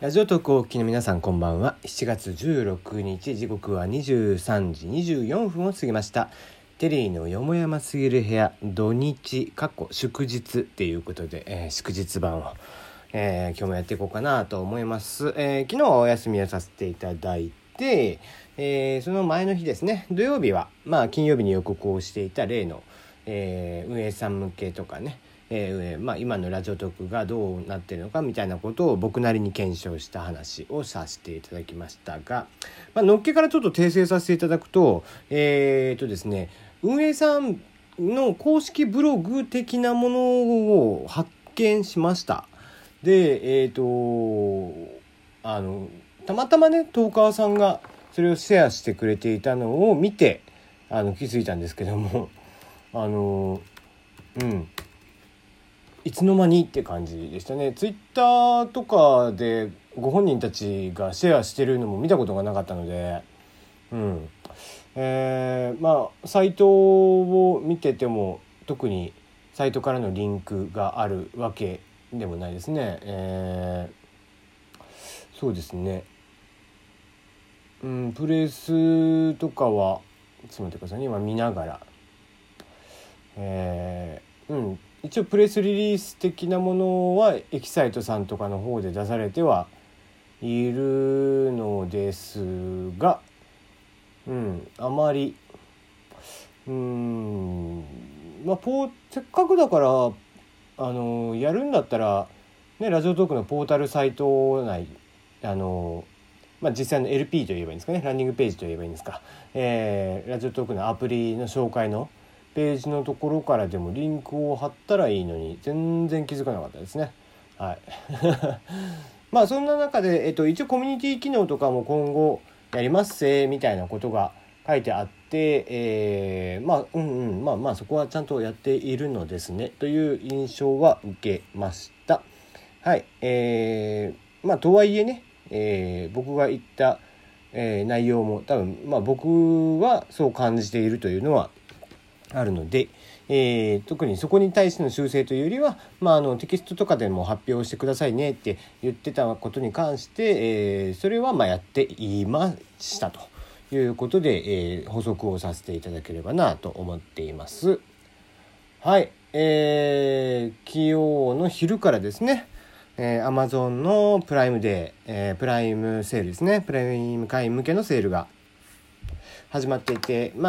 ラジオトークをお聞きの皆さん、こんばんは。7月16日、時刻は23時24分を過ぎました。テリーのよもやますぎる部屋、土日、祝日っていうことで、祝日版を、今日もやっていこうかなと思います。昨日はお休みをさせていただいて、その前の日ですね、土曜日は、金曜日に予告をしていた例の、運営さん向けとかね、今のラジオトークがどうなってるのかみたいなことを僕なりに検証した話をさせていただきましたが、のっけからちょっと訂正させていただくと、ですね、運営さんの公式ブログ的なものを発見しました。で、たまたまね、東川さんがそれをシェアしてくれていたのを見て気づいたんですけども、いつの間にって感じでしたね。ツイッターとかでご本人たちがシェアしてるのも見たことがなかったので、サイトを見てても特にサイトからのリンクがあるわけでもないですね。そうですね、プレスとかはちょっと待ってくださいね、今見ながら、一応プレスリリース的なものはエキサイトさんとかの方で出されてはいるのですが、あまりせっかくだからやるんだったら、ラジオトークのポータルサイト内実際の LP といえばいいんですかね、ランディングページといえばいいんですか、ラジオトークのアプリの紹介のページのところからでもリンクを貼ったらいいのに全然気づかなかったですね。はいそんな中で、一応コミュニティ機能とかも今後やりますみたいなことが書いてあって、そこはちゃんとやっているのですねという印象は受けました。はい、とはいえね、僕が言った、内容も多分、僕はそう感じているというのはあるので、特にそこに対しての修正というよりは、テキストとかでも発表してくださいねって言ってたことに関して、それはやっていましたということで、補足をさせていただければなと思っています。はい、昨日の昼からですね、Amazon のプライムデー、プライムセールですね、プライム会員向けのセールが始まっていて、い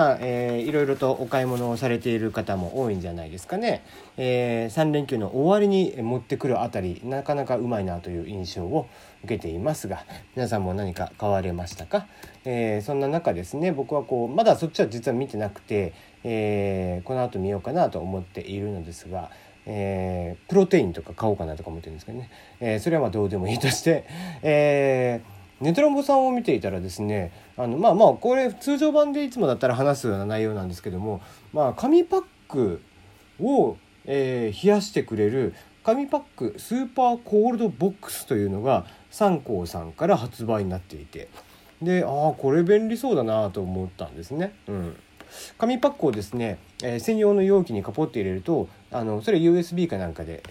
ろいろとお買い物をされている方も多いんじゃないですかね。3連休の終わりに持ってくるあたり、なかなかうまいなという印象を受けていますが、皆さんも何か買われましたか？そんな中ですね、僕はまだそっちは実は見てなくて、この後見ようかなと思っているのですが、プロテインとか買おうかなとか思ってるんですけどね、それはどうでもいいとして、ネトランボさんを見ていたらですね、これ通常版でいつもだったら話すような内容なんですけども、紙パックを、冷やしてくれる紙パックスーパーコールドボックスというのが三幸さんから発売になっていて、で、これ便利そうだなと思ったんですね。紙パックをですね、専用の容器にカポッて入れると、それ USB かなんかで、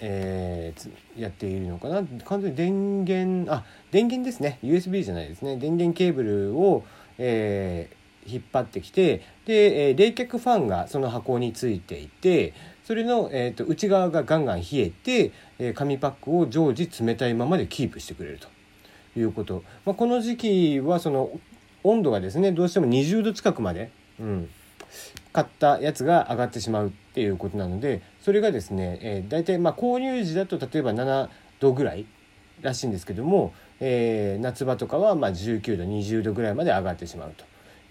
やっているのかな、完全に電源ですね、 USB じゃないですね、電源ケーブルを、引っ張ってきて、で、冷却ファンがその箱についていて、それの、内側がガンガン冷えて、紙パックを常時冷たいままでキープしてくれるということ、この時期はその温度がですね、どうしても20度近くまで、買ったやつが上がってしまうっていうことなので、それがですね、大体購入時だと例えば7度ぐらいらしいんですけども、夏場とかは19度20度ぐらいまで上がってしまうと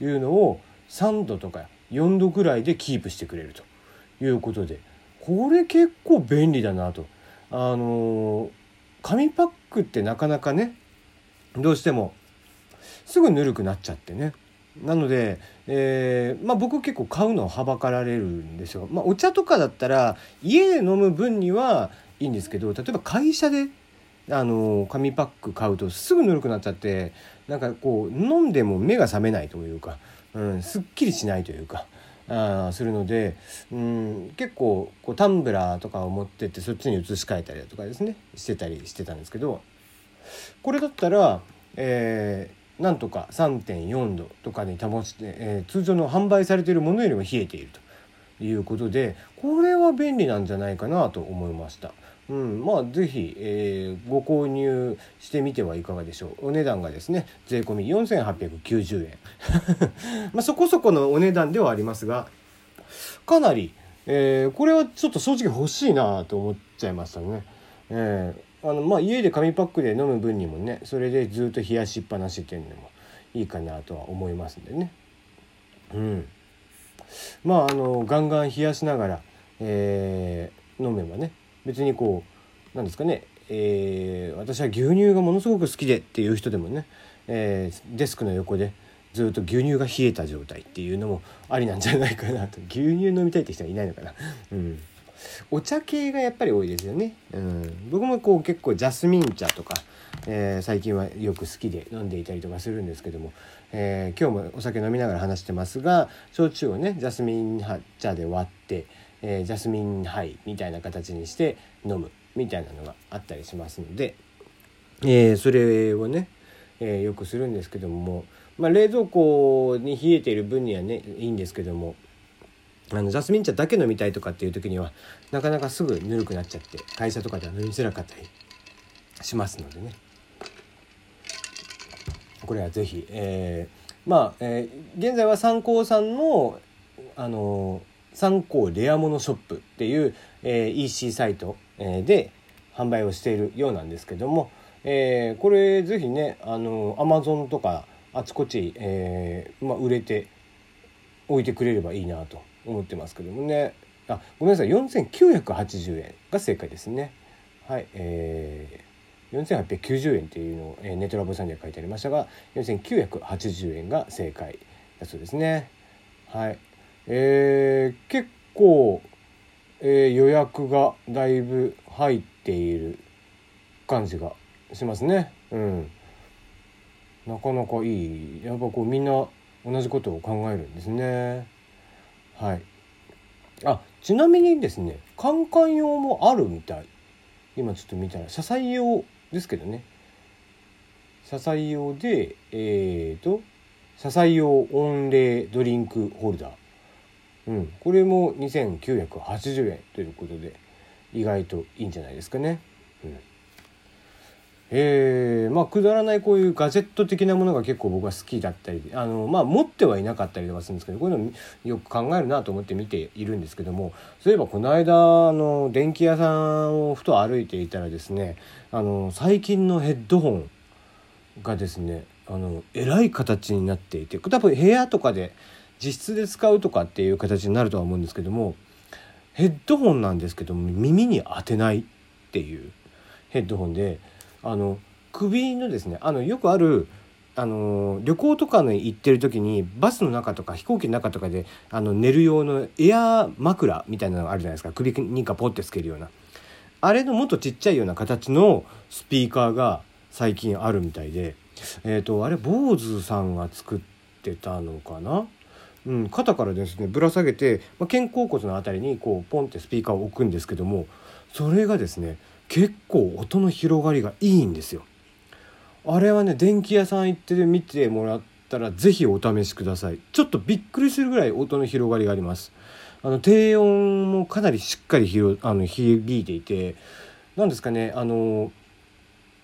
いうのを3度とか4度ぐらいでキープしてくれるということで、これ結構便利だなと。紙パックってなかなかね、どうしてもすぐぬるくなっちゃってね、なので、僕結構買うのをはばかられるんですよ。お茶とかだったら家で飲む分にはいいんですけど、例えば会社で紙パック買うとすぐぬるくなっちゃって、飲んでも目が覚めないというか、すっきりしないというかするので、結構タンブラーとかを持ってってそっちに移し替えたりだとかですね、してたりしてたんですけど、これだったら、なんとか 3.4 度とかに保ちて、通常の販売されているものよりも冷えているということで、これは便利なんじゃないかなと思いました。まあぜひ、ご購入してみてはいかがでしょう。お値段がですね、税込み 4,890 円まあそこそこのお値段ではありますが、かなり、これはちょっと正直欲しいなと思っちゃいましたね。まあ家で紙パックで飲む分にもね、それでずっと冷やしっぱなしっていうのもいいかなとは思いますんでね。まあガンガン冷やしながら、飲めばね、別にこうなんですかね、私は牛乳がものすごく好きでっていう人でもね、デスクの横でずっと牛乳が冷えた状態っていうのもありなんじゃないかなと。牛乳飲みたいって人はいないのかな。お茶系がやっぱり多いですよね。僕もこう結構ジャスミン茶とか、最近はよく好きで飲んでいたりとかするんですけども、今日もお酒飲みながら話してますが、焼酎をねジャスミン茶で割って、ジャスミンハイみたいな形にして飲むみたいなのがあったりしますので、それをね、よくするんですけども、まあ、冷蔵庫に冷えている分にはねいいんですけども、ジャスミン茶だけ飲みたいとかっていう時にはなかなかすぐぬるくなっちゃって、会社とかでは飲みづらかったりしますのでね、これはぜひ、現在は三幸さんの、三幸レアものショップっていう、EC サイトで販売をしているようなんですけども、これぜひね、Amazon とかあちこち、売れて置いてくれればいいなと思ってますけどもね。あ、ごめんなさい、4980円が正解ですね。はい、4890円っていうのを、ネットラボさんには書いてありましたが、4980円が正解だそうですね。はい、結構、予約がだいぶ入っている感じがしますね。なかなかいい、やっぱこうみんな同じことを考えるんですね。はい。あ、ちなみにですね、カンカン用もあるみたい。今ちょっと見たら車載用ですけどね。車載用で、車載用温冷ドリンクホルダー。これも2980円ということで、意外といいんじゃないですかね。くだらないこういうガジェット的なものが結構僕は好きだったり、持ってはいなかったりとかするんですけど、こういうのよく考えるなと思って見ているんですけども、そういえばこの間電気屋さんをふと歩いていたらですね、最近のヘッドホンがですね、えらい形になっていて、多分部屋とかで自室で使うとかっていう形になるとは思うんですけども、ヘッドホンなんですけども耳に当てないっていうヘッドホンで、首のですね、よくある、旅行とかに行ってる時にバスの中とか飛行機の中とかで寝る用のエア枕みたいなのがあるじゃないですか。首にかポッてつけるような、あれのもっとちっちゃいような形のスピーカーが最近あるみたいで、あれBOSEさんが作ってたのかな。肩からですねぶら下げて、肩甲骨のあたりにこうポンってスピーカーを置くんですけども、それがですね結構音の広がりがいいんですよ。あれはね、電気屋さん行って見てもらったらぜひお試しください。ちょっとびっくりするぐらい音の広がりがあります。低音もかなりしっかり響いていて、なんですかね、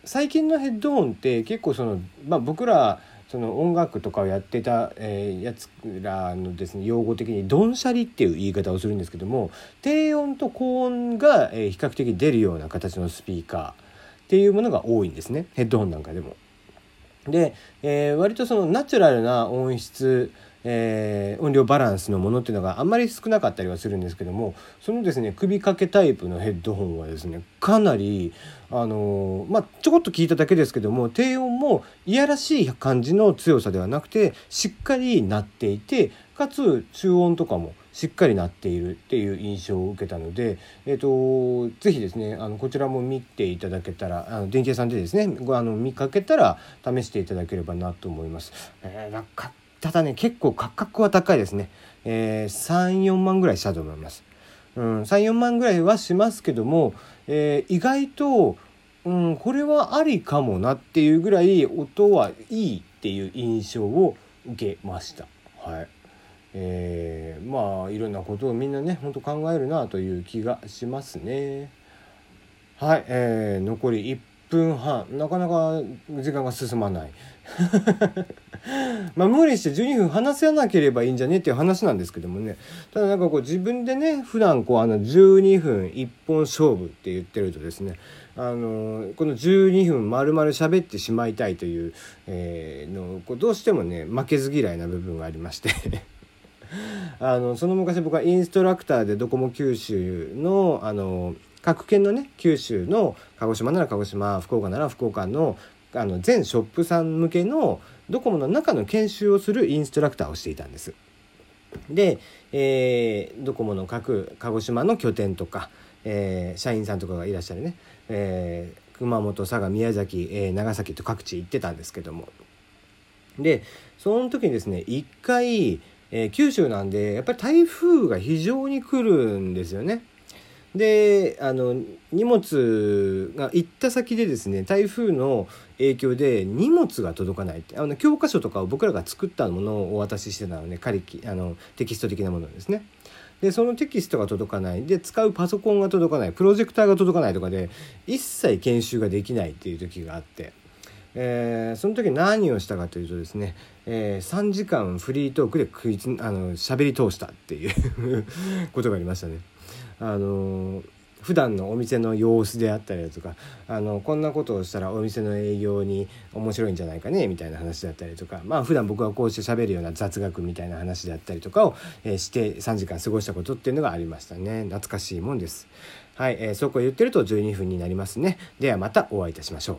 最近のヘッドホンって結構僕ら音楽とかをやってた、やつらのですね、用語的にドンシャリっていう言い方をするんですけども、低音と高音が、比較的出るような形のスピーカーっていうものが多いんですね、ヘッドホンなんかでも。で、割とナチュラルな音質、音量バランスのものっていうのがあんまり少なかったりはするんですけども、ですね、首掛けタイプのヘッドホンはですね、かなりちょこっと聞いただけですけども、低音もいやらしい感じの強さではなくて、しっかり鳴っていて、かつ中音とかもしっかり鳴っているっていう印象を受けたので、ぜひですね、こちらも見ていただけたら、電気屋さんでですね、見かけたら試していただければなと思います。ただね、結構価格は高いですね。3,4 万ぐらいしたと思います。3,4 万ぐらいはしますけども、意外とうん、これはありかもなっていうぐらい音はいいっていう印象を受けました。はい。まあいろんなことをみんなね本当考えるなという気がしますね。はい、残り1分半、なかなか時間が進まないまあ無理して12分話せなければいいんじゃねっていう話なんですけどもね、ただなんかこう自分でね普段こう12分一本勝負って言ってるとですね、この12分丸々喋ってしまいたいという、のどうしてもね負けず嫌いな部分がありましてその昔僕はインストラクターでドコモ九州の各県のね九州の鹿児島なら鹿児島、福岡なら福岡の全ショップさん向けのドコモの中の研修をするインストラクターをしていたんです。で、ドコモの各鹿児島の拠点とか、社員さんとかがいらっしゃるね、熊本、佐賀、宮崎、長崎と各地行ってたんですけども、でその時にですね一回九州なんでやっぱり台風が非常に来るんですよね。で荷物が行った先でですね台風の影響で荷物が届かないって教科書とかを僕らが作ったものをお渡ししてたので、テキスト的なものですね。でそのテキストが届かないで使うパソコンが届かない、プロジェクターが届かないとかで一切研修ができないっていう時があって。その時何をしたかというとですね、3時間フリートークで喋り通したっていうことがありましたね。普段のお店の様子であったりだとか、こんなことをしたらお店の営業に面白いんじゃないかねみたいな話だったりとか、まあ普段僕がこうして喋るような雑学みたいな話であったりとかを、して3時間過ごしたことっていうのがありましたね。懐かしいもんです。はい、そうこう言ってると12分になりますね。ではまたお会いいたしましょう。